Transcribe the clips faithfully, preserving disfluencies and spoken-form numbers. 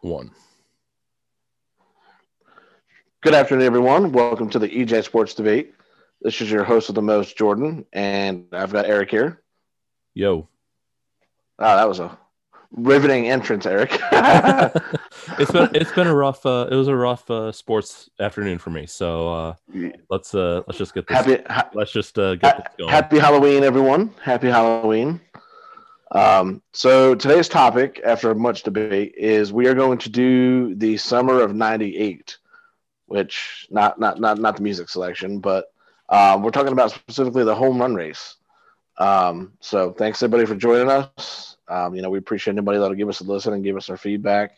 One. Good afternoon, everyone. Welcome to the E J Sports Debate. This is your host with the most, Jordan, and I've got Eric here. Yo. Oh, that was a riveting entrance, Eric. it's been it's been a rough uh, it was a rough uh, sports afternoon for me. So uh, let's uh, let's just get this. Happy, ha- let's just uh, get ha- this going. Happy Halloween, everyone. Happy Halloween. Um, so today's topic, after much debate, is we are going to do the summer of ninety-eight, which not not not not the music selection, but uh, we're talking about specifically the home run race. Um, so thanks everybody for joining us. Um, you know, we appreciate anybody that'll give us a listen and give us their feedback.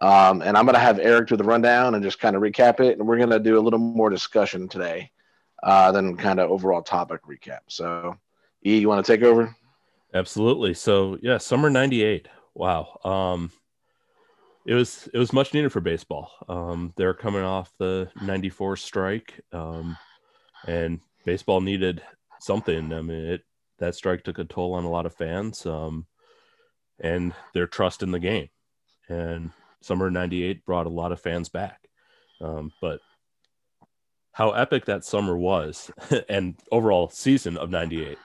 Um, and I'm going to have Eric do the rundown and just kind of recap it. And we're going to do a little more discussion today, uh, than kind of overall topic recap. So E, you want to take over? Absolutely. So yeah, summer ninety-eight. Wow. Um, it was, it was much needed for baseball. Um, they're coming off the ninety-four strike, um, and baseball needed something. I mean, it, that strike took a toll on a lot of fans, um, and their trust in the game, and summer ninety-eight brought a lot of fans back. Um, but how epic that summer was and overall season of ninety-eight.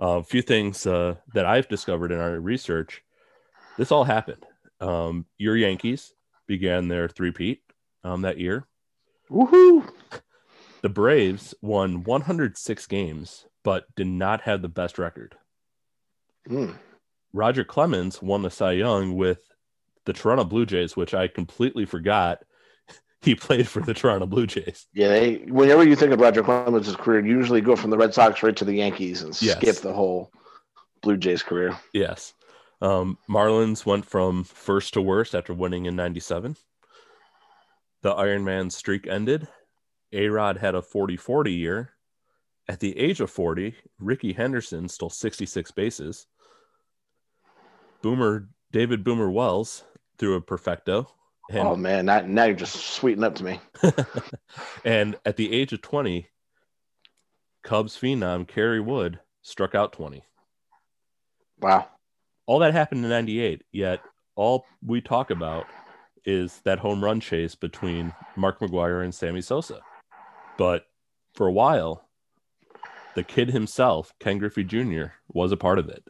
A uh, few things uh, that I've discovered in our research, this all happened. Um, your Yankees began their three-peat um, that year. Woohoo! The Braves won one hundred six games, but did not have the best record. Mm. Roger Clemens won the Cy Young with the Toronto Blue Jays, which I completely forgot he played for the Toronto Blue Jays. Yeah, they, whenever you think of Roger Clemens' career, you usually go from the Red Sox right to the Yankees and yes. skip the whole Blue Jays career. Yes. Um, Marlins went from first to worst after winning in ninety-seven. The Iron Man streak ended. A-Rod had a forty forty year. At the age of forty, Rickey Henderson stole sixty-six bases. Boomer, David Boomer Wells threw a perfecto. And, oh, man, now, now you're just sweetening up to me. And at the age of twenty, Cubs phenom Kerry Wood struck out twenty. Wow. All that happened in ninety-eight, yet all we talk about is that home run chase between Mark McGwire and Sammy Sosa. But for a while, the kid himself, Ken Griffey Junior, was a part of it.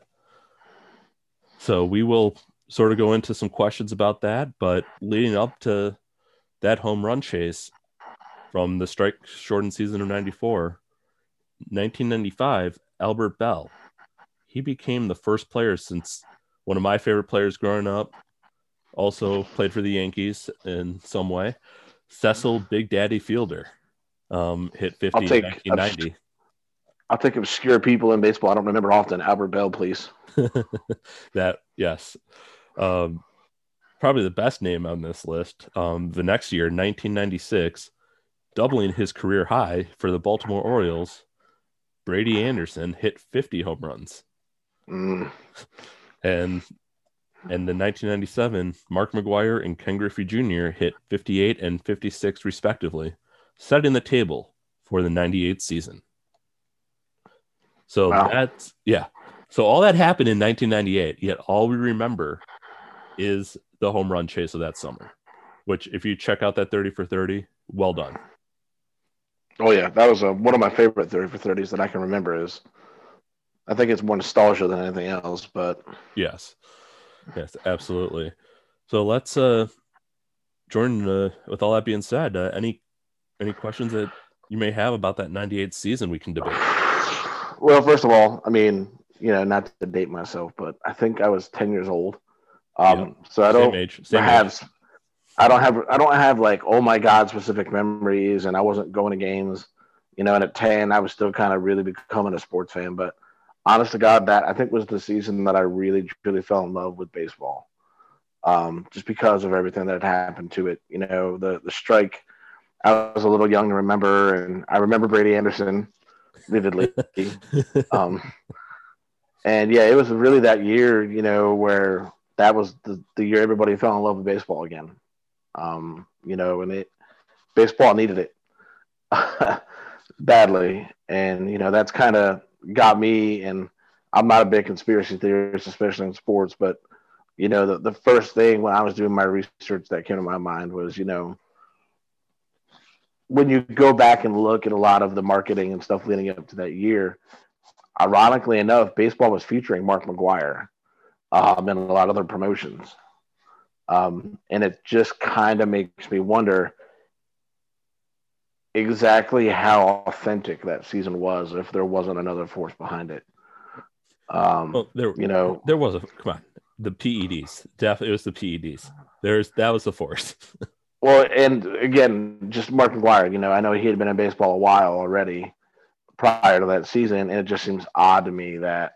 So we will sort of go into some questions about that, but leading up to that home run chase from the strike-shortened season of ninety-four, nineteen ninety-five, Albert Bell. He became the first player since one of my favorite players growing up, also played for the Yankees in some way. Cecil Big Daddy Fielder um, hit fifty I'll take, in nineteen ninety. I'll take obscure people in baseball. I don't remember often. Albert Bell, please. That, yes. Um, probably the best name on this list. Um, the next year, nineteen ninety-six, doubling his career high for the Baltimore Orioles, Brady Anderson hit fifty home runs. Mm. And... And in nineteen ninety-seven, Mark McGwire and Ken Griffey Junior hit fifty-eight and fifty-six, respectively, setting the table for the ninety-eight season. So wow. that's, yeah. So all that happened in nineteen ninety-eight, yet all we remember is the home run chase of that summer, which if you check out that thirty for thirty, well done. Oh, yeah. That was a, one of my favorite thirty for thirties that I can remember. Is I think it's more nostalgia than anything else, but. Yes. Yes, absolutely. So let's, uh, Jordan, uh, with all that being said, uh, any any questions that you may have about that ninety-eight season we can debate? Well, first of all, I mean, you know, not to date myself, but I think I was ten years old. Um, yeah. So I don't Same age. Same have, age. I don't have, I don't have like, oh my God, specific memories, and I wasn't going to games, you know, and at ten, I was still kind of really becoming a sports fan, but honest to God, that I think was the season that I really, really fell in love with baseball, um, just because of everything that had happened to it. You know, the the strike, I was a little young to remember, and I remember Brady Anderson vividly. um, and, yeah, it was really that year, you know, where that was the, the year everybody fell in love with baseball again. Um, you know, and it baseball needed it badly. And, you know, that's kind of – got me, and I'm not a big conspiracy theorist, especially in sports, but you know, the, the first thing when I was doing my research that came to my mind was, you know, when you go back and look at a lot of the marketing and stuff leading up to that year, ironically enough, baseball was featuring Mark McGwire um, and a lot of other promotions. Um, and it just kind of makes me wonder exactly how authentic that season was if there wasn't another force behind it. Um, well, there, you know, there was a come on the P E Ds. Definitely, it was the P E Ds. There's that was the force. Well, and again, just Mark McGwire. You know, I know he had been in baseball a while already prior to that season, and it just seems odd to me that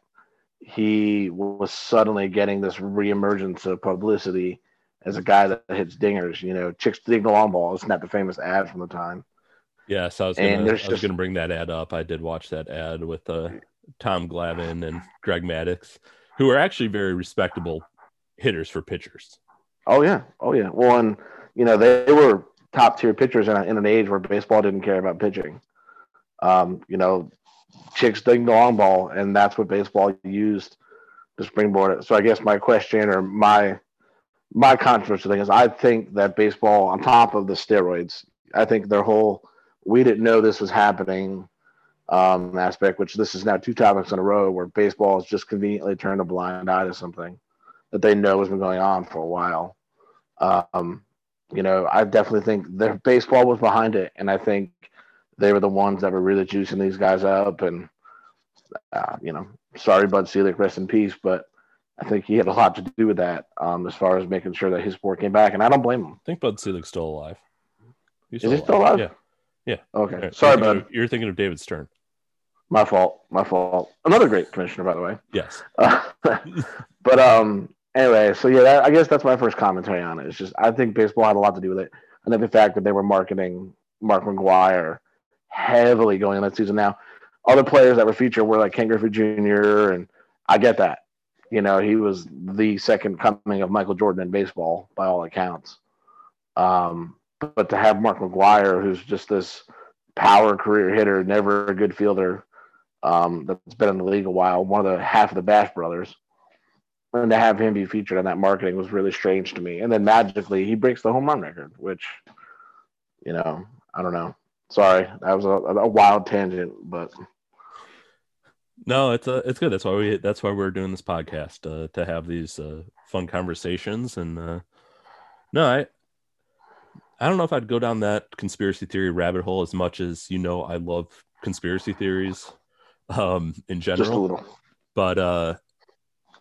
he was suddenly getting this reemergence of publicity as a guy that hits dingers. You know, chicks dig the long ball. It's not the famous ad from the time. Yeah, so I was going to bring that ad up. I did watch that ad with uh, Tom Glavine and Greg Maddux, who are actually very respectable hitters for pitchers. Oh, yeah. Oh, yeah. Well, and, you know, they, they were top-tier pitchers in, a, in an age where baseball didn't care about pitching. Um, you know, chicks dig the long ball, and that's what baseball used to springboard it. So I guess my question or my my controversial thing is I think that baseball, on top of the steroids, I think their whole – we didn't know this was happening um, aspect, which this is now two topics in a row where baseball has just conveniently turned a blind eye to something that they know has been going on for a while. Um, you know, I definitely think their baseball was behind it. And I think they were the ones that were really juicing these guys up and, uh, you know, sorry, Bud Selig, rest in peace, but I think he had a lot to do with that um, as far as making sure that his sport came back. And I don't blame him. I think Bud Selig's still alive. He's still Is he still alive? alive? Yeah. Yeah. Okay. Right. Sorry, bud. You're, you're thinking of David Stern. My fault. My fault. Another great commissioner, by the way. Yes. Uh, but um, anyway, so yeah, that, I guess that's my first commentary on it. It's just I think baseball had a lot to do with it. I think the fact that they were marketing Mark McGwire heavily going in that season. Now, other players that were featured were like Ken Griffey Junior And I get that. You know, he was the second coming of Michael Jordan in baseball by all accounts. Um. But to have Mark McGwire, who's just this power career hitter, never a good fielder, um, that's been in the league a while, one of the half of the Bash brothers, and to have him be featured on that marketing was really strange to me. And then magically, he breaks the home run record, which, you know, I don't know. Sorry, that was a, a wild tangent, but no, it's a, it's good. That's why we that's why we're doing this podcast uh, to have these uh, fun conversations. And uh, no, I. I don't know if I'd go down that conspiracy theory rabbit hole as much as, you know, I love conspiracy theories um, in general. Just a little. But uh,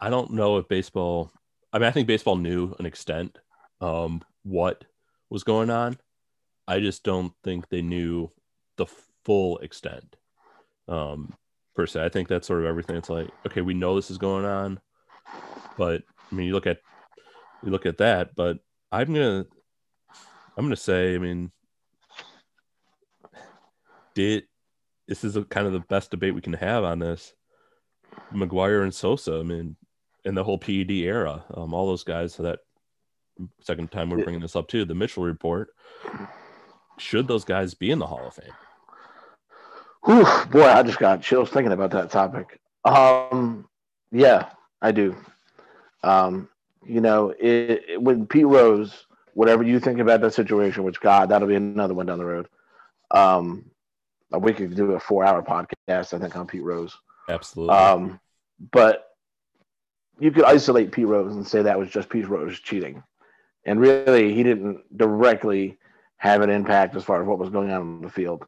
I don't know if baseball – I mean, I think baseball knew an extent um, what was going on. I just don't think they knew the full extent um, per se. I think that's sort of everything. It's like, okay, we know this is going on. But, I mean, you look at, you look at that, but I'm going to – I'm going to say, I mean, did this is a, kind of the best debate we can have on this. McGwire and Sosa, I mean, and the whole P E D era, um, all those guys. So that second time we're bringing this up too, the Mitchell report. Should those guys be in the Hall of Fame? Whew, boy, I just got chills thinking about that topic. Um, yeah, I do. Um, you know, it, it, when Pete Rose. Whatever you think about that situation, which, God, that'll be another one down the road. Um, we could do a four-hour podcast, I think, on Pete Rose. Absolutely. Um, but you could isolate Pete Rose and say that was just Pete Rose cheating. And really, he didn't directly have an impact as far as what was going on in the field.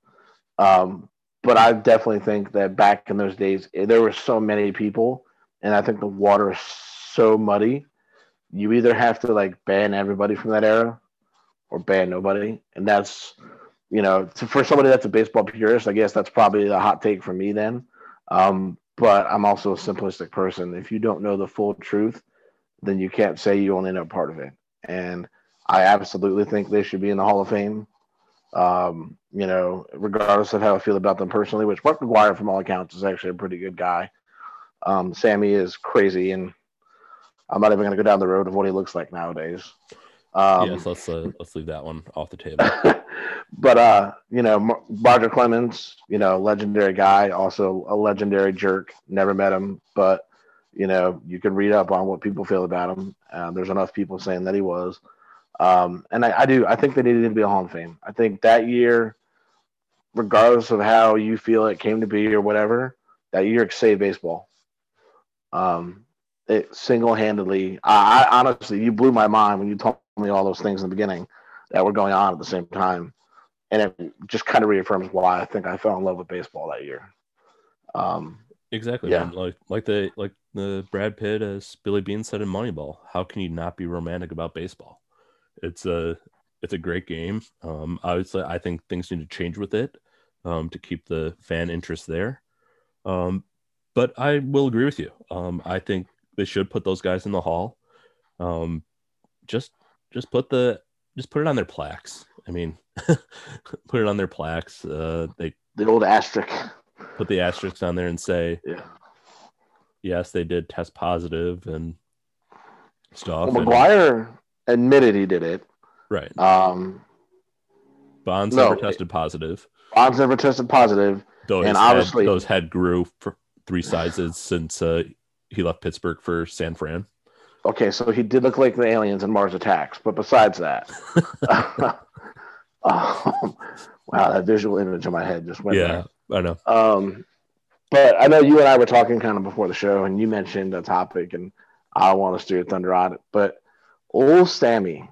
Um, but I definitely think that back in those days, there were so many people, and I think the water is so muddy. You either have to like ban everybody from that era or ban nobody. And that's, you know, for somebody that's a baseball purist, I guess that's probably the hot take for me then. Um, but I'm also a simplistic person. If you don't know the full truth, then you can't say you only know part of it. And I absolutely think they should be in the Hall of Fame. Um, you know, regardless of how I feel about them personally, which Mark McGwire from all accounts is actually a pretty good guy. Um, Sammy is crazy. And I'm not even going to go down the road of what he looks like nowadays. Um, yes, let's uh, let's leave that one off the table. But uh, you know, Roger Clemens, you know, legendary guy, also a legendary jerk. Never met him, but you know, you can read up on what people feel about him. Uh, there's enough people saying that he was. Um, and I, I do. I think they needed him to be a Hall of Fame. I think that year, regardless of how you feel it came to be or whatever, that year saved baseball. Um, it single-handedly. I, I honestly, you blew my mind when you told me all those things in the beginning that were going on at the same time. And it just kind of reaffirms why I think I fell in love with baseball that year. Um, exactly. Yeah. Man. Like, like the, like the Brad Pitt, as Billy Bean said in Moneyball, how can you not be romantic about baseball? It's a, it's a great game. Um, obviously I think things need to change with it, um, to keep the fan interest there. Um, but I will agree with you. Um, I think they should put those guys in the hall. Um, just, just put the, just put it on their plaques. I mean, put it on their plaques. Uh, they the old asterisk. Put the asterisks on there and say, yeah. yes, they did test positive and stuff. Well, McGwire and, admitted he did it. Right. Um, Bonds no, never tested positive. Bonds never tested positive. Though and obviously, head, those head grew for three sizes since uh, he left Pittsburgh for San Fran. Okay, so he did look like the aliens in Mars Attacks, but besides that, um, wow, that visual image in my head just went. Yeah, there. I know. Um, but I know you and I were talking kind of before the show, and you mentioned a topic, and I want to steer thunder on it. But old Sammy,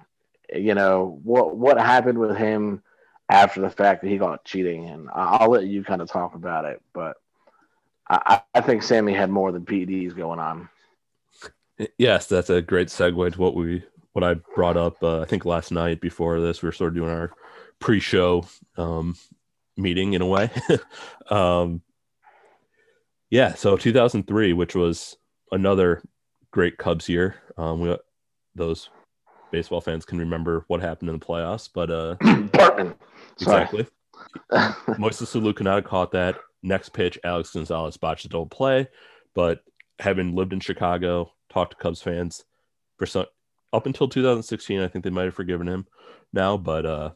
you know what what happened with him after the fact that he got cheating, and I'll let you kind of talk about it. But I, I think Sammy had more than P E Ds going on. Yes, that's a great segue to what we what I brought up. Uh, I think last night before this, we were sort of doing our pre-show um, meeting in a way. um, yeah, so two thousand three, which was another great Cubs year. Um, we those baseball fans can remember what happened in the playoffs, but uh, Bartman, exactly. Moises Alou could not have caught that next pitch. Alex Gonzalez botched the double play, but having lived in Chicago, talked to Cubs fans for some, up until two thousand sixteen, I think they might have forgiven him now, but uh,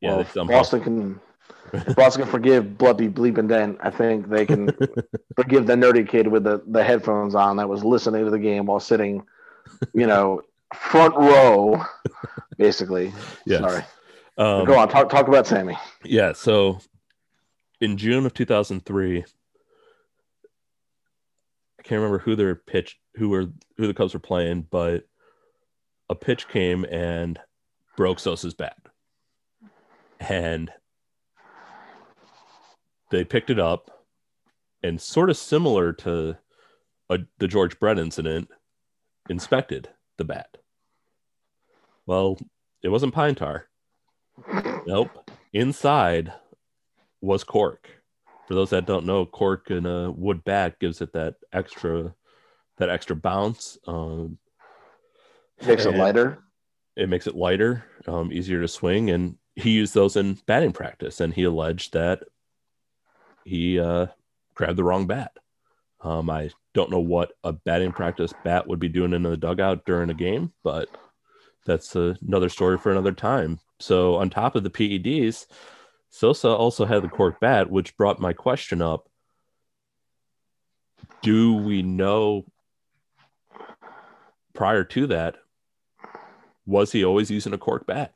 yeah, well, somehow... Boston can if Boston can forgive Blubby Bleep and Dan. I think they can forgive the nerdy kid with the, the headphones on that was listening to the game while sitting, you know, front row, basically. Yes. Sorry. Um, go on, talk talk about Sammy. Yeah, so in June of two thousand three. Can't remember who their pitch, who were who the Cubs were playing, but a pitch came and broke Sosa's bat, and they picked it up, and sort of similar to a, the George Brett incident, inspected the bat. Well, it wasn't pine tar. Nope, inside was cork. For those that don't know, cork in a wood bat gives it that extra, that extra bounce. Um, it makes it lighter. It makes it lighter, um, easier to swing, and he used those in batting practice. And he alleged that he uh, grabbed the wrong bat. Um, I don't know what a batting practice bat would be doing in the dugout during a game, but that's another story for another time. So on top of the P E Ds. Sosa also had the cork bat, which brought my question up. Do we know prior to that, was he always using a cork bat?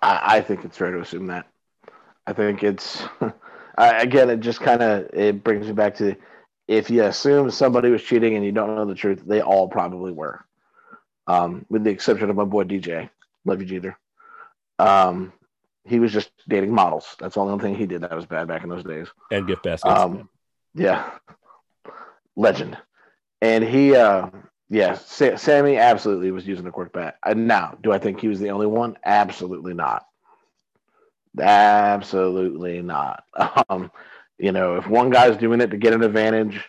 I, I think it's fair to assume that. I think it's, I, again, it just kind of, it brings me back to, if you assume somebody was cheating and you don't know the truth, they all probably were. Um, with the exception of my boy D J. Love you, Jeter. Um, He was just dating models. That's the only thing he did that was bad back in those days. And gift baskets. Um, yeah. Legend. And he, uh, yeah, Sa- Sammy absolutely was using a cork bat. And now, do I think he was the only one? Absolutely not. Absolutely not. Um, you know, if one guy's doing it to get an advantage,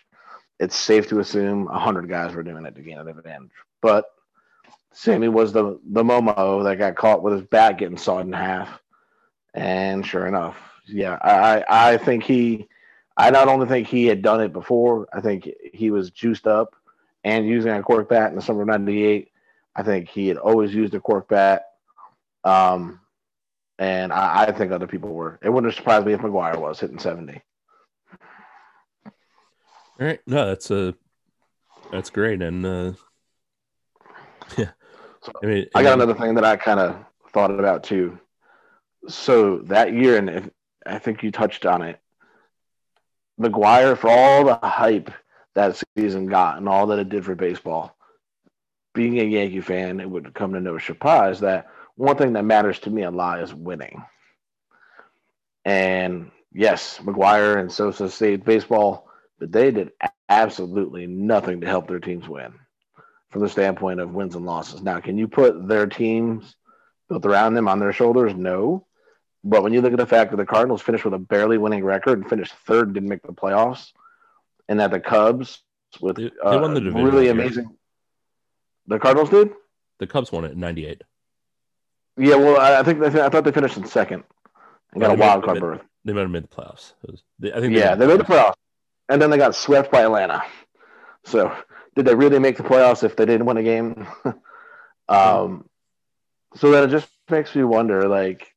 it's safe to assume one hundred guys were doing it to gain an advantage. But Sammy was the, the Momo that got caught with his bat getting sawed in half. And sure enough, yeah, I, I think he, I not only think he had done it before, I think he was juiced up and using a cork bat in the summer of ninety-eight. I think he had always used a cork bat. Um, and I, I think other people were. It wouldn't have surprised me if McGwire was hitting seventy. All right. No, that's a That's great. And uh, yeah, so I mean, I got another thing that I kind of thought about too. So that year, and if, I think you touched on it, McGwire, for all the hype that season got and all that it did for baseball, being a Yankee fan, it would come to no surprise that one thing that matters to me a lot is winning. And yes, McGwire and Sosa saved baseball, but they did absolutely nothing to help their teams win from the standpoint of wins and losses. Now, can you put their teams built around them on their shoulders? No. But when you look at the fact that the Cardinals finished with a barely winning record and finished third, didn't make the playoffs, and that the Cubs with they, they uh, won the division really amazing – the Cardinals did? The Cubs won it in ninety-eight. Yeah, well, I think they, I thought they finished in second and well, got a wild card berth. They might have made the playoffs. Was, they, I think they yeah, made the they made the playoffs. And then they got swept by Atlanta. So did they really make the playoffs if they didn't win a game? um, so then it just makes me wonder, like,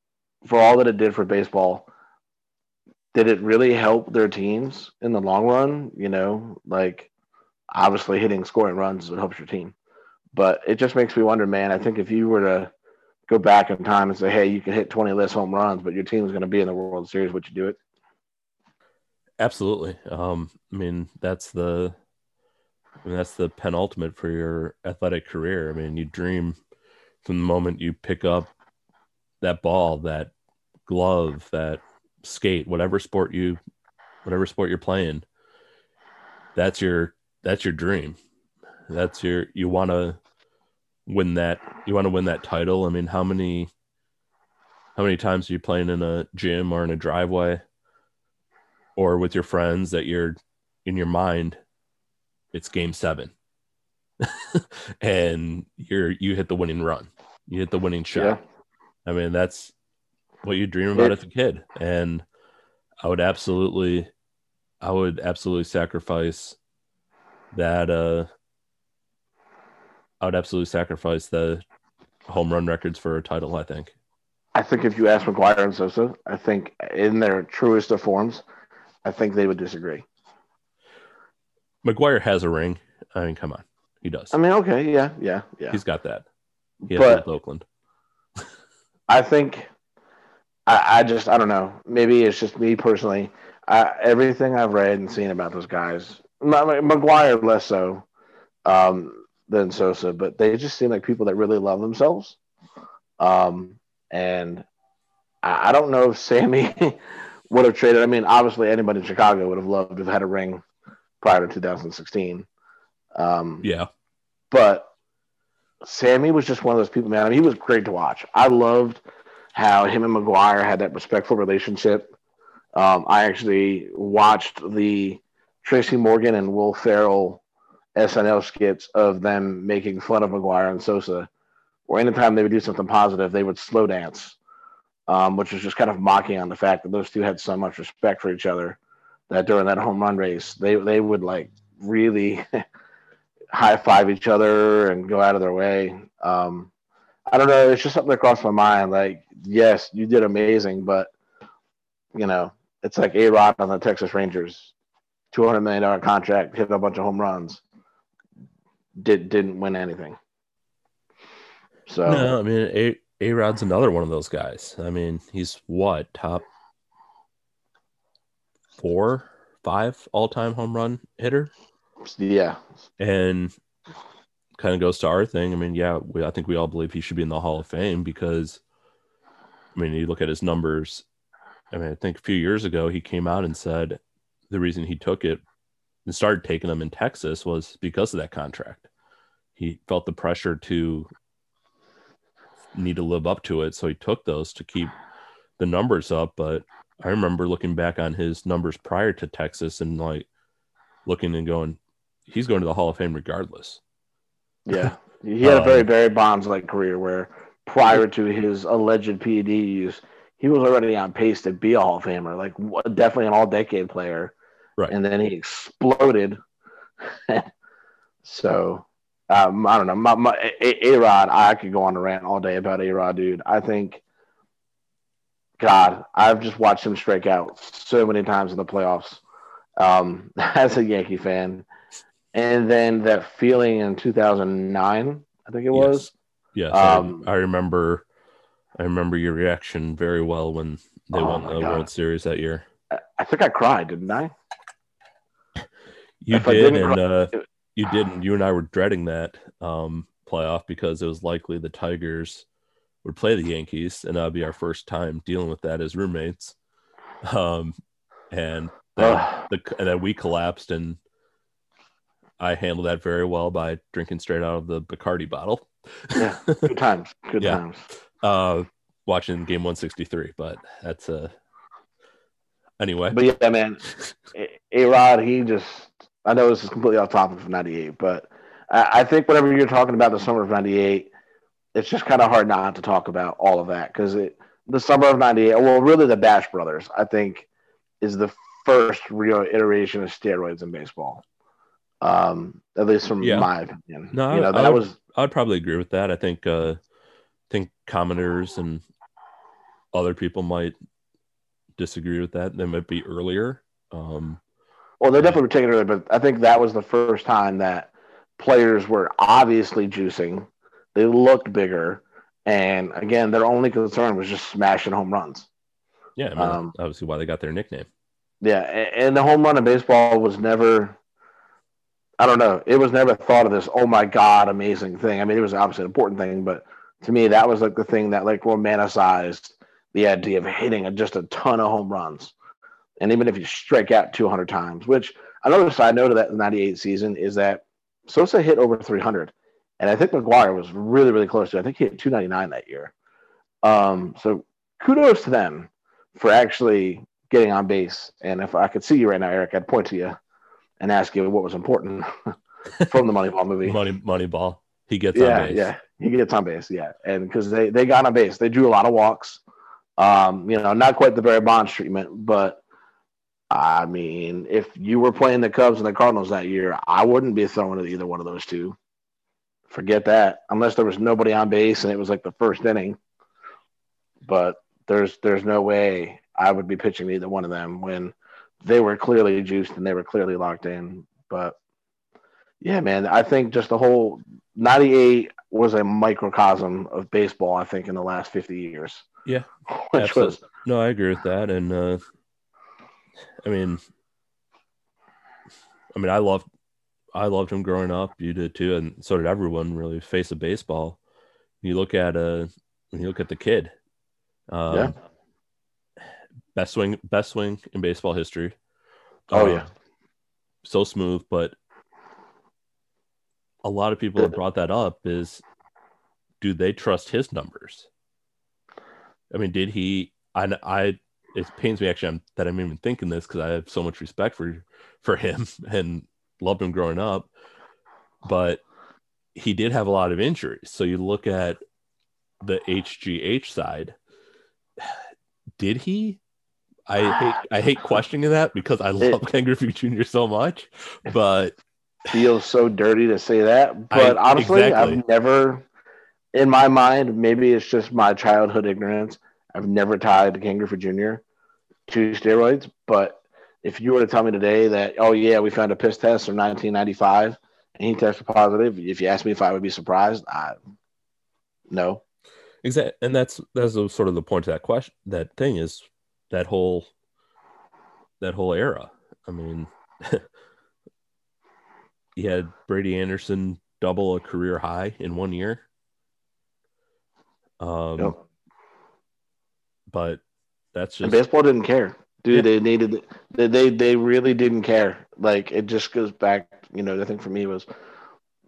for all that it did for baseball, did it really help their teams in the long run? You know, like, obviously hitting scoring runs is what helps your team. But it just makes me wonder, man, I think if you were to go back in time and say, hey, you can hit twenty less home runs, but your team's going to be in the World Series, would you do it? Absolutely. Um, I mean, that's the, I mean, that's the penultimate for your athletic career. I mean, you dream from the moment you pick up that ball, that glove, that skate, whatever sport you, whatever sport you're playing. That's your, that's your dream. That's your, you want to win that. You want to win that title. I mean, how many, how many times are you playing in a gym or in a driveway or with your friends that you're in your mind, it's game seven and you're, you hit the winning run, you hit the winning shot. Yeah. I mean, that's what you dream about it, as a kid. And I would absolutely, I would absolutely sacrifice that. Uh, I would absolutely sacrifice the home run records for a title. I think, I think if you ask McGwire and Sosa, I think in their truest of forms, I think they would disagree. McGwire has a ring. I mean, come on. He does. I mean, okay. Yeah. Yeah. Yeah. He's got that. He has but, Oakland. I think I, I just, I don't know. Maybe it's just me personally. I, everything I've read and seen about those guys, McGwire less so um, than Sosa, but they just seem like people that really love themselves. Um, and I, I don't know if Sammy would have traded. I mean, obviously anybody in Chicago would have loved to have had a ring prior to two thousand sixteen. Um, yeah. But Sammy was just one of those people, man. I mean, he was great to watch. I loved how him and McGwire had that respectful relationship. Um, I actually watched the Tracy Morgan and Will Ferrell S N L skits of them making fun of McGwire and Sosa, where anytime they would do something positive, they would slow dance, um, which was just kind of mocking on the fact that those two had so much respect for each other that during that home run race, they, they would like really – high five each other and go out of their way. Um, I don't know. It's just something that crossed my mind. Like, yes, you did amazing, but you know, it's like A-Rod on the Texas Rangers, two hundred million dollars contract, hit a bunch of home runs, did, didn't win anything. So, no, I mean, a- A-Rod's another one of those guys. I mean, he's what, top four, five all-time home run hitter? Yeah. And kind of goes to our thing. I mean, yeah, we, I think we all believe he should be in the Hall of Fame because, I mean, you look at his numbers. I mean, I think a few years ago he came out and said the reason he took it and started taking them in Texas was because of that contract. He felt the pressure to need to live up to it, so he took those to keep the numbers up. But I remember looking back on his numbers prior to Texas and like looking and going, he's going to the Hall of Fame regardless. Yeah. He had um, a very Barry Bonds-like career where prior to his alleged P E D use, he was already on pace to be a Hall of Famer, like definitely an all-decade player. Right. And then he exploded. so, um, I don't know. My, my, a- A-Rod, I could go on a rant all day about A-Rod, dude. I think, God, I've just watched him strike out so many times in the playoffs um, as a Yankee fan. And then that feeling in two thousand nine, I think it yes. was. Yes, um, I, I remember. I remember your reaction very well when they oh won the God. World Series that year. I, I think I cried, didn't I? You if did, I and cry, uh, it, you didn't. You and I were dreading that um, playoff because it was likely the Tigers would play the Yankees, and that would be our first time dealing with that as roommates. Um, and then, uh, the, and then we collapsed, and I handled that very well by drinking straight out of the Bacardi bottle. Yeah, good times, good yeah. times. Uh, watching game one sixty-three, but that's a uh, anyway. But yeah, man, A-Rod, he just. I know this is completely off topic of ninety-eight, but I, I think whenever you're talking about the summer of ninety-eight, it's just kind of hard not to talk about all of that because it the summer of ninety-eight, well, really the Bash Brothers, I think, is the first real iteration of steroids in baseball, um, at least from yeah. my opinion. No, you know, I, that I would, was I'd probably agree with that. I think uh, I think commenters and other people might disagree with that. They might be earlier. Um, Well, they definitely were taking it early, but I think that was the first time that players were obviously juicing. They looked bigger. And, again, their only concern was just smashing home runs. Yeah, I mean, um, obviously why they got their nickname. Yeah, and the home run in baseball was never – I don't know. It was never thought of this, oh, my God, amazing thing. I mean, it was obviously an important thing, but to me that was, like, the thing that, like, romanticized the idea of hitting just a ton of home runs. And even if you strike out two hundred times, which another side note of that ninety-eight season is that Sosa hit over three hundred. And I think McGwire was really, really close to it. I think he hit two ninety-nine that year. Um, so kudos to them for actually getting on base. And if I could see you right now, Eric, I'd point to you and ask you what was important from the Moneyball movie. Money, Moneyball. He gets yeah, on base. Yeah, he gets on base, yeah. And because they, they got on base. They drew a lot of walks. Um, you know, not quite the Barry Bonds treatment, but I mean, if you were playing the Cubs and the Cardinals that year, I wouldn't be throwing at either one of those two. Forget that, unless there was nobody on base and it was like the first inning. But there's there's no way I would be pitching either one of them when they were clearly juiced and they were clearly locked in. But, yeah, man, I think just the whole – ninety-eight was a microcosm of baseball, I think, in the last fifty years. Yeah, which absolutely. Was, no, I agree with that, and uh... – I mean, I mean, I loved, I loved him growing up. You did too, and so did everyone. Really, face of baseball. You look at a, you look at the kid. Uh, yeah. Best swing, best swing in baseball history. Oh uh, yeah, so smooth. But a lot of people have brought that up. Is do they trust his numbers? I mean, did he? I I. It pains me actually I'm, that I'm even thinking this because I have so much respect for for him and loved him growing up. But he did have a lot of injuries. So you look at the H G H side. Did he? I hate I hate questioning that because I love it, Ken Griffey Junior so much. But feels so dirty to say that. But I, honestly, exactly. I've never, in my mind, maybe it's just my childhood ignorance. I've never tied Ken Griffey Junior to steroids, but if you were to tell me today that, oh, yeah, we found a piss test in nineteen ninety-five and he tested positive, if you asked me if I would be surprised, I no. Exactly, and that's that's sort of the point of that question. That thing is that whole that whole era. I mean, he had Brady Anderson double a career high in one year. Um. Yep. But that's just and baseball didn't care, dude. Yeah. They needed they, they they really didn't care. Like it just goes back, you know. The thing for me was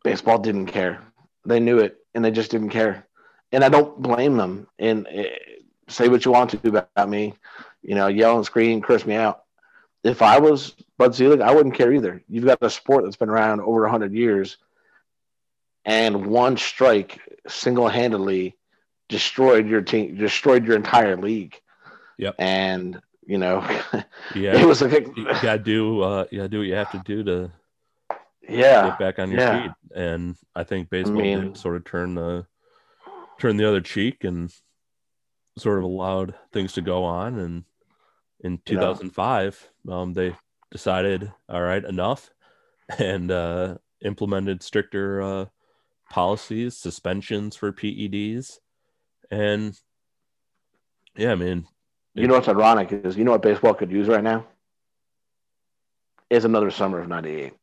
baseball didn't care. They knew it, and they just didn't care. And I don't blame them. And it, say what you want to about me, you know, yell and scream, curse me out. If I was Bud Selig, I wouldn't care either. You've got a sport that's been around over a hundred years, and one strike single-handedly destroyed your team, destroyed your entire league. Yep. And you know, yeah, it was like you gotta do, uh, you gotta do what you have to do to, yeah, get back on your yeah. feet. And I think baseball I mean, did sort of turn the, turn the other cheek and sort of allowed things to go on. And in two thousand five, you know, um, they decided, all right, enough. and uh, implemented stricter uh, policies, suspensions for P E Ds. And yeah, I mean, you know what's ironic is, you know what baseball could use right now? Is another summer of ninety-eight.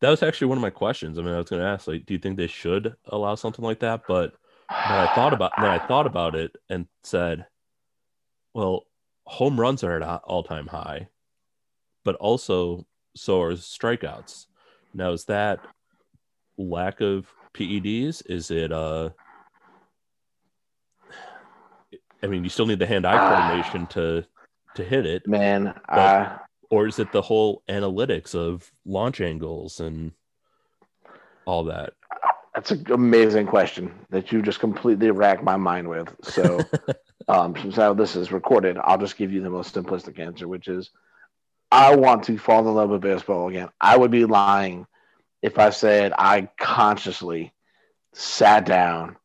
That was actually one of my questions. I mean, I was going to ask, like, do you think they should allow something like that? But then I thought about then I thought about it and said, well, home runs are at an all-time high, but also so are strikeouts. Now, is that lack of P E Ds? Is it? Uh, I mean, you still need the hand-eye coordination to to hit it, man. But, I... Or is it the whole analytics of launch angles and all that? That's an amazing question that you just completely racked my mind with. So um, since how this is recorded, I'll just give you the most simplistic answer, which is I want to fall in love with baseball again. I would be lying if I said I consciously sat down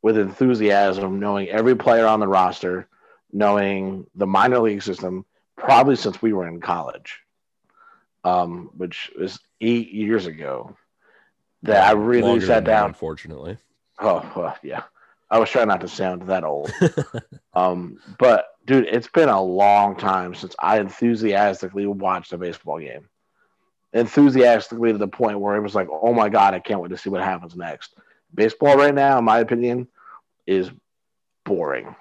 with enthusiasm, knowing every player on the roster, knowing the minor league system, probably since we were in college, um, which was eight years ago, that I really Longer sat down. That, unfortunately. Oh, well, yeah. I was trying not to sound that old. um, but, dude, it's been a long time since I enthusiastically watched a baseball game. Enthusiastically to the point where it was like, oh, my God, I can't wait to see what happens next. Baseball right now, in my opinion, is boring.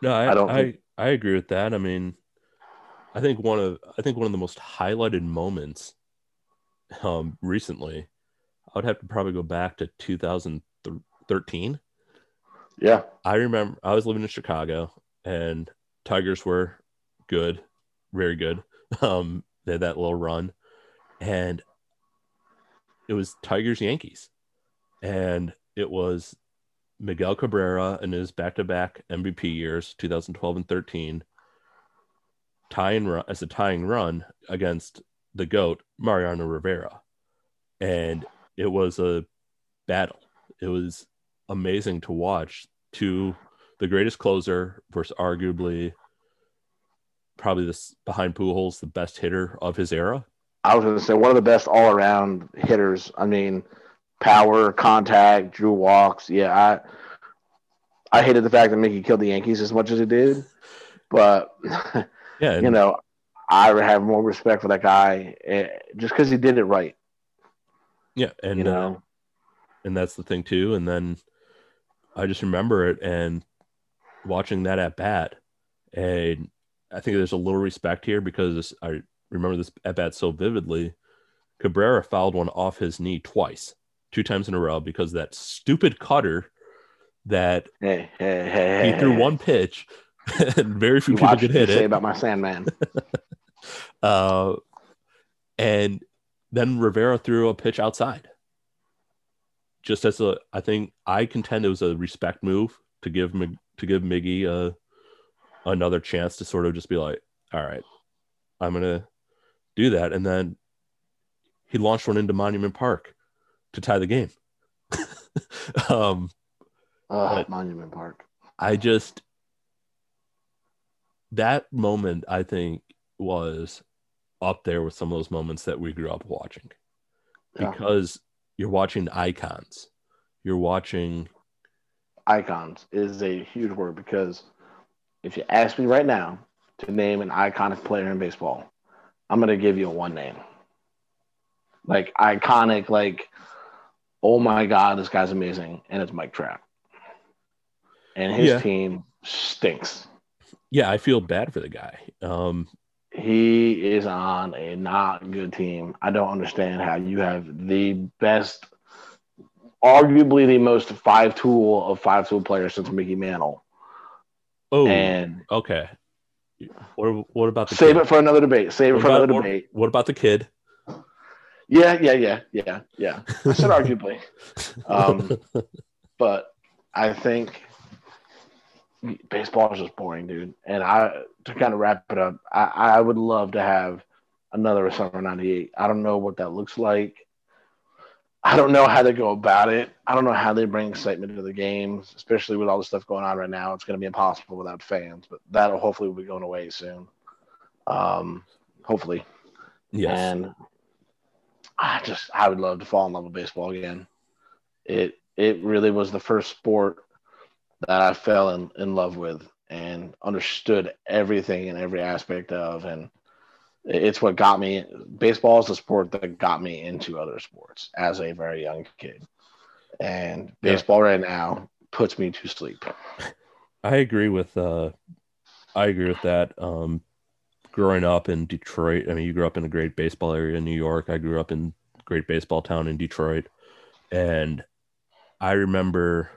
No, I, I don't I... think- I agree with that. I mean, I think one of I think one of the most highlighted moments um, recently, I would have to probably go back to two thousand thirteen. Yeah, I remember I was living in Chicago, and Tigers were good, very good. Um, they had that little run, and it was Tigers Yankees, and it was Miguel Cabrera in his back-to-back M V P years, two thousand twelve and thirteen, tying run, as a tying run against the GOAT, Mariano Rivera. And it was a battle. It was amazing to watch. Two, the greatest closer versus arguably probably this behind Pujols, the best hitter of his era. I was going to say one of the best all-around hitters. I mean, power, contact, drew walks. Yeah, I I hated the fact that Mickey killed the Yankees as much as he did. But, yeah, you know, I have more respect for that guy just because he did it right. Yeah, and you know, uh, and that's the thing, too. And then I just remember it and watching that at-bat. And I think there's a little respect here because I remember this at-bat so vividly. Cabrera fouled one off his knee twice. Two times in a row because that stupid cutter that hey, hey, hey, he threw hey, one pitch and very few people could hit it. Say about my Sandman. uh, and then Rivera threw a pitch outside. Just as a, I think I contend it was a respect move to give to give Miggy uh, another chance to sort of just be like, all right, I'm gonna do that, and then he launched one into Monument Park to tie the game. um, uh, Monument Park. I just, that moment, I think, was up there with some of those moments that we grew up watching. Yeah. Because you're watching icons. You're watching. Icons is a huge word because if you ask me right now to name an iconic player in baseball, I'm going to give you one name. Like, iconic, like, oh my God, this guy's amazing. And it's Mike Trout. And his yeah. team stinks. Yeah, I feel bad for the guy. Um, he is on a not good team. I don't understand how you have the best, arguably the most five-tool of five-tool players since Mickey Mantle. Oh, and okay. What, what about the Save kid? It for another debate. Save what it for about, another debate. What, what about the kid? Yeah, yeah, yeah, yeah, yeah. I said arguably. Um, but I think baseball is just boring, dude. And I to kind of wrap it up, I, I would love to have another Summer ninety-eight. I don't know what that looks like. I don't know how they go about it. I don't know how they bring excitement to the games, especially with all the stuff going on right now. It's going to be impossible without fans, but that'll hopefully be going away soon. Um, hopefully. Yes. And I just I would love to fall in love with baseball again. It it really was the first sport that I fell in, in love with and understood everything and every aspect of, and it's what got me. Baseball is the sport that got me into other sports as a very young kid, and baseball yeah. right now puts me to sleep. I agree with uh, I agree with that. Um, growing up in Detroit, I mean, you grew up in a great baseball area in New York. I grew up in great baseball town in Detroit, and I remember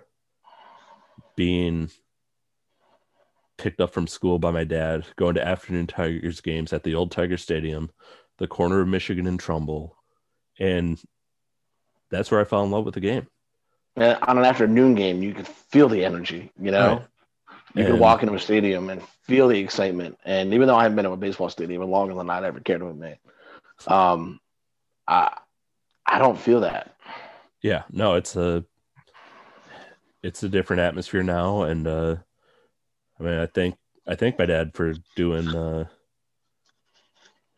being picked up from school by my dad, going to afternoon Tigers games at the old Tiger Stadium, the corner of Michigan and Trumbull. And that's where I fell in love with the game. And on an afternoon game, you could feel the energy, you know, right. you and, could walk into a stadium and feel the excitement. And even though I haven't been to a baseball stadium in longer than I'd ever cared to admit, um, I, I don't feel that. Yeah, no, it's a, it's a different atmosphere now. And, uh, I mean, I think I thank my dad for doing uh,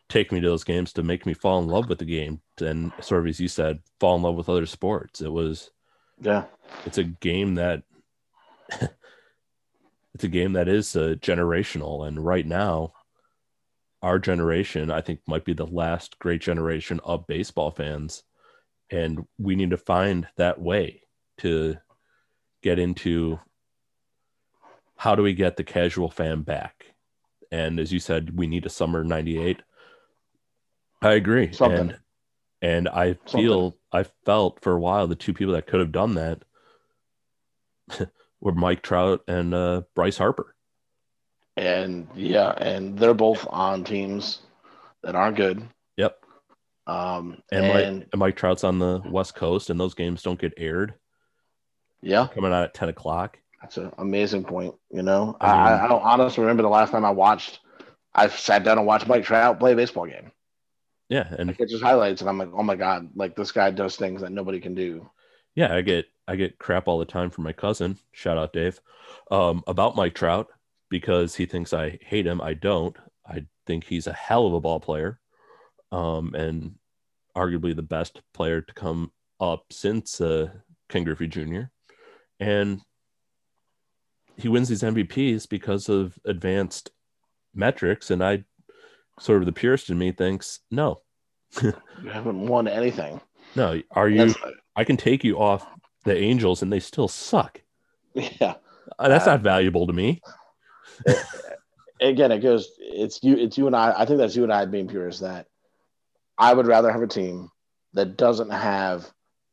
take me to those games to make me fall in love with the game, and sort of as you said, fall in love with other sports. It was, yeah, it's a game that it's a game that is uh, generational, and right now, our generation, I think, might be the last great generation of baseball fans, and we need to find that way to get into. How do we get the casual fan back? And as you said, we need a summer ninety-eight. I agree. Something. And, and I feel, Something. I felt for a while, the two people that could have done that were Mike Trout and uh, Bryce Harper. And yeah. And they're both on teams that aren't good. Yep. Um, and, and, Mike, and Mike Trout's on the West Coast, and those games don't get aired. Yeah. Coming out at ten o'clock. That's an amazing point. You know, I, mean, I, I don't honestly remember the last time I watched, I sat down and watched Mike Trout play a baseball game. Yeah. And I get just highlights and I'm like, oh my God, like this guy does things that nobody can do. Yeah. I get, I get crap all the time from my cousin. Shout out Dave um, about Mike Trout because he thinks I hate him. I don't, I think he's a hell of a ball player um, and arguably the best player to come up since uh, Ken Griffey Junior And, he wins these M V Ps because of advanced metrics. And I sort of the purist in me thinks, no, you haven't won anything. No. Are you, that's, I can take you off the Angels and they still suck. Yeah. That's uh, not valuable to me. it, again, it goes, it's you, it's you and I, I think that's you and I being purist that I would rather have a team that doesn't have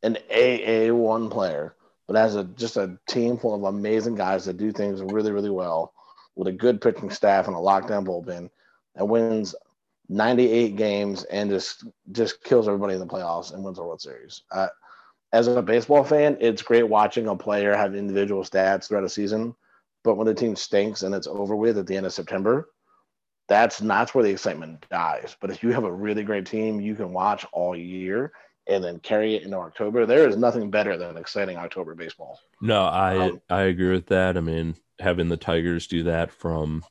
an A A one player, but as a just a team full of amazing guys that do things really, really well with a good pitching staff and a lockdown bullpen that wins ninety-eight games and just just kills everybody in the playoffs and wins the World Series. Uh, as a baseball fan, it's great watching a player have individual stats throughout a season, but when the team stinks and it's over with at the end of September, that's not where the excitement dies. But if you have a really great team you can watch all year and then carry it into October, there is nothing better than exciting October baseball. No, I um, I agree with that. I mean, having the Tigers do that from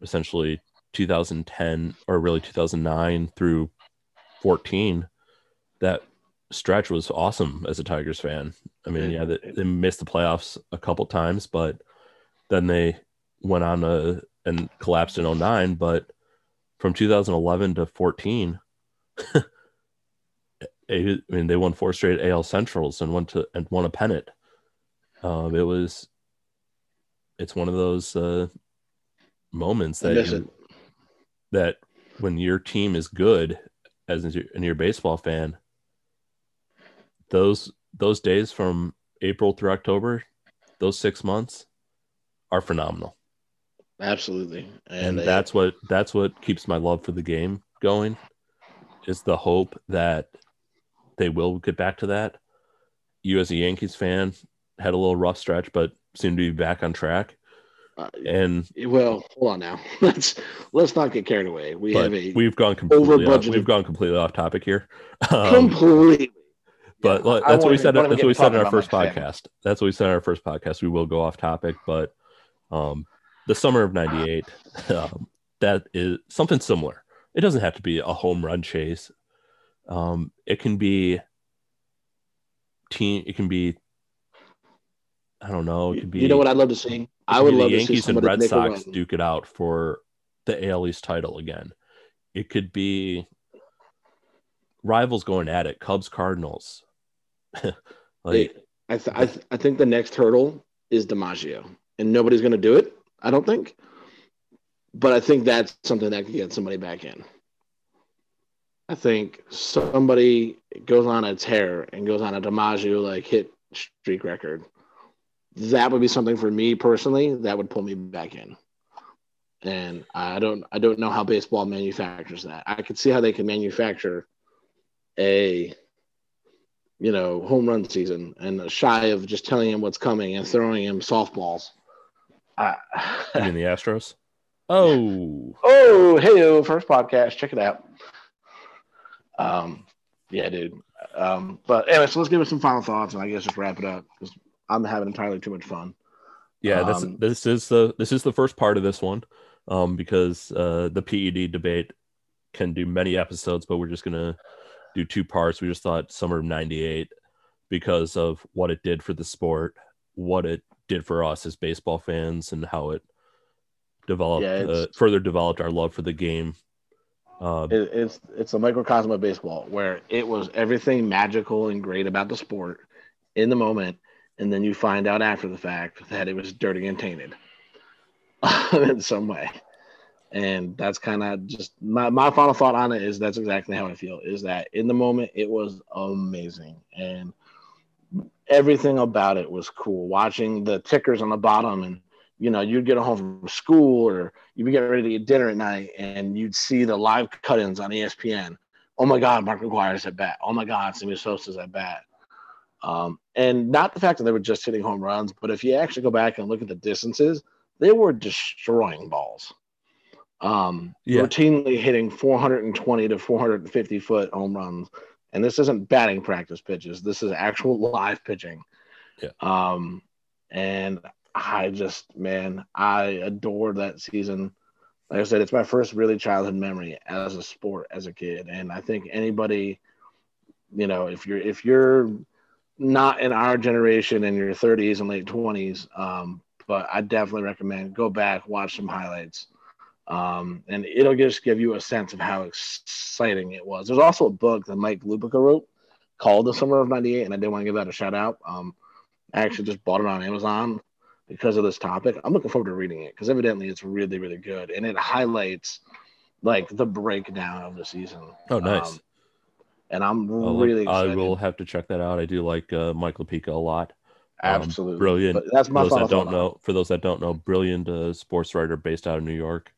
essentially two thousand ten or really two thousand nine through fourteen, that stretch was awesome as a Tigers fan. I mean, yeah, they, they missed the playoffs a couple times, but then they went on a, and collapsed in oh nine. But from two thousand eleven to fourteen, I mean, they won four straight A L Centrals and went to and won a pennant. Um, it was, it's one of those uh, moments that you, that when your team is good as a, and you're a baseball fan, those those days from April through October, those six months, are phenomenal. Absolutely, and, and they, that's what that's what keeps my love for the game going. Is the hope that they will get back to that. You as a Yankees fan had a little rough stretch, but seem to be back on track. Uh, and well, hold on now. Let's let's not get carried away. We have a we've gone completely off, we've gone completely off topic here. Um, completely. But yeah, that's what we said. That's what we said in our first podcast. That's what we said in our first podcast. We will go off topic, but um, the summer of ninety-eight, um, that is something similar. It doesn't have to be a home run chase. Um, it can be team. It can be. I don't know. It could be. You know what I'd love to see? I would love to see the Yankees and Red Sox duke it out for the A L East title again. It could be rivals going at it. Cubs, Cardinals. Like, I th- I, th- I think the next hurdle is DiMaggio, and nobody's going to do it. I don't think. But I think that's something that could get somebody back in. I think somebody goes on a tear and goes on a DiMaggio like hit streak record. That would be something for me personally that would pull me back in. And I don't I don't know how baseball manufactures that. I could see how they can manufacture a, you know, home run season and shy of just telling him what's coming and throwing him softballs. I you mean the Astros? Oh. Oh, hey, first podcast. Check it out. Um, yeah, dude. Um, but anyway, so let's give it some final thoughts and I guess just wrap it up. Just, I'm having entirely too much fun. Yeah, that's um, this is the this is the first part of this one, um, because uh, the P E D debate can do many episodes, but we're just gonna do two parts. We just thought summer of ninety-eight because of what it did for the sport, what it did for us as baseball fans, and how it developed yeah, uh, further developed our love for the game. Uh, it, it's it's a microcosm of baseball where it was everything magical and great about the sport in the moment. And then you find out after the fact that it was dirty and tainted in some way. And that's kind of just my, my final thought on it is that's exactly how I feel, is that in the moment it was amazing. And everything about it was cool. Watching the tickers on the bottom and, you know, you'd get home from school or you'd be getting ready to eat dinner at night and you'd see the live cut-ins on E S P N. Oh, my God, Mark McGwire's at bat. Oh, my God, Sammy Sosa's at bat. Um, and not the fact that they were just hitting home runs, but if you actually go back and look at the distances, they were destroying balls. Um, yeah. Routinely hitting four twenty to four fifty foot home runs. And this isn't batting practice pitches. This is actual live pitching. Yeah. Um, and I just, man, I adore that season. Like I said, it's my first really childhood memory as a sport, as a kid. And I think anybody, you know, if you're, if you're, not in our generation in your thirties and late twenties, um, but I definitely recommend go back, watch some highlights, um, and it'll just give you a sense of how exciting it was. There's also a book that Mike Lupica wrote called The Summer of ninety-eight, and I did want to give that a shout out. Um, I actually just bought it on Amazon because of this topic. I'm looking forward to reading it because evidently it's really, really good, and it highlights like the breakdown of the season. Oh, nice. Um, And I'm really I'll, excited. I will have to check that out. I do like uh, Mike Lupica a lot. Absolutely. Um, brilliant. But that's my for those that don't know. For those that don't know, brilliant uh, sports writer based out of New York.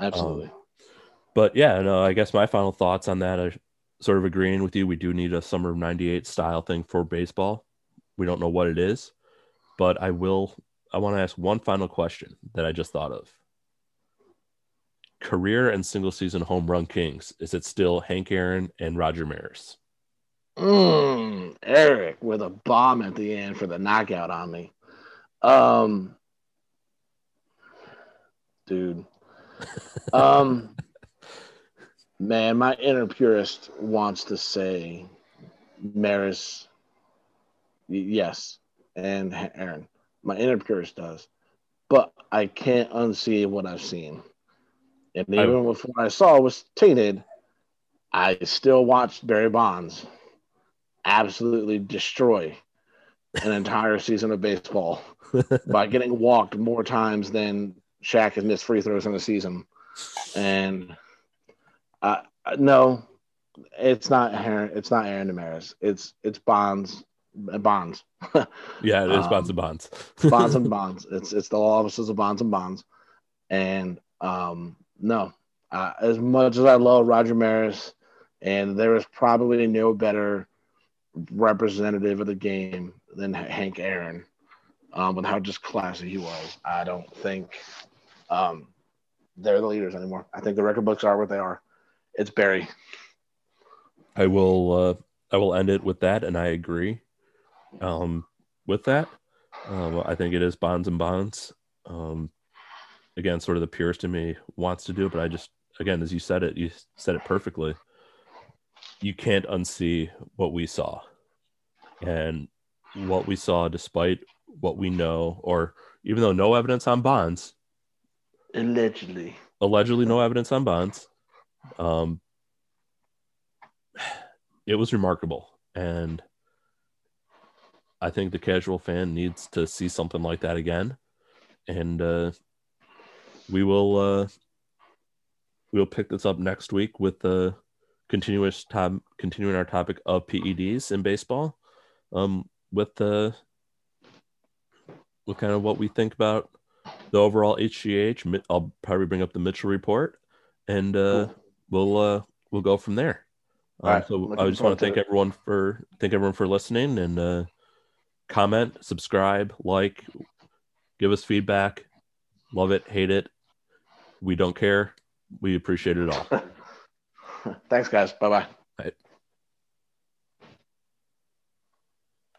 Absolutely. Um, but yeah, no, I guess my final thoughts on that are sort of agreeing with you. We do need a summer of ninety-eight style thing for baseball. We don't know what it is, but I will. I want to ask one final question that I just thought of. Career and single season home run kings. Is it still Hank Aaron and Roger Maris? Mm, Eric with a bomb at the end for the knockout on me. Um, dude. Um, man, my inner purist wants to say Maris. Yes. And Aaron. My inner purist does. But I can't unsee what I've seen. And even with what I saw was tainted, I still watched Barry Bonds absolutely destroy an entire season of baseball by getting walked more times than Shaq has missed free throws in a season. And uh, no, it's not Aaron. It's not Aaron Damaris. It's it's Bonds. Bonds. Yeah, it is um, Bonds and Bonds. Bonds and Bonds. It's it's the law offices of Bonds and Bonds, and um. No, uh, as much as I love Roger Maris, and there is probably no better representative of the game than H- Hank Aaron, um, with how just classy he was. I don't think um, they're the leaders anymore. I think the record books are what they are. It's Barry. I will. Uh, I will end it with that, and I agree um, with that. Um, I think it is Bonds and Bonds. Um, Again, sort of the purist in me wants to do it, but I just, again, as you said it, you said it perfectly. you can't unsee what we saw, and what we saw, despite what we know, or even though no evidence on Bonds, allegedly, allegedly no evidence on Bonds. Um, it was remarkable. And I think the casual fan needs to see something like that again. And uh, we will, uh, we'll pick this up next week with the uh, continuous time, continuing our topic of P E Ds in baseball. Um, with the, with kind of what we think about the overall H G H. I'll probably bring up the Mitchell report, and uh, cool. we'll uh, we'll go from there. Um, right. So Looking I just want to thank it. everyone for thank everyone for listening, and uh, comment, subscribe, like, give us feedback. Love it, hate it, we don't care. We appreciate it all. Thanks, guys. Bye bye.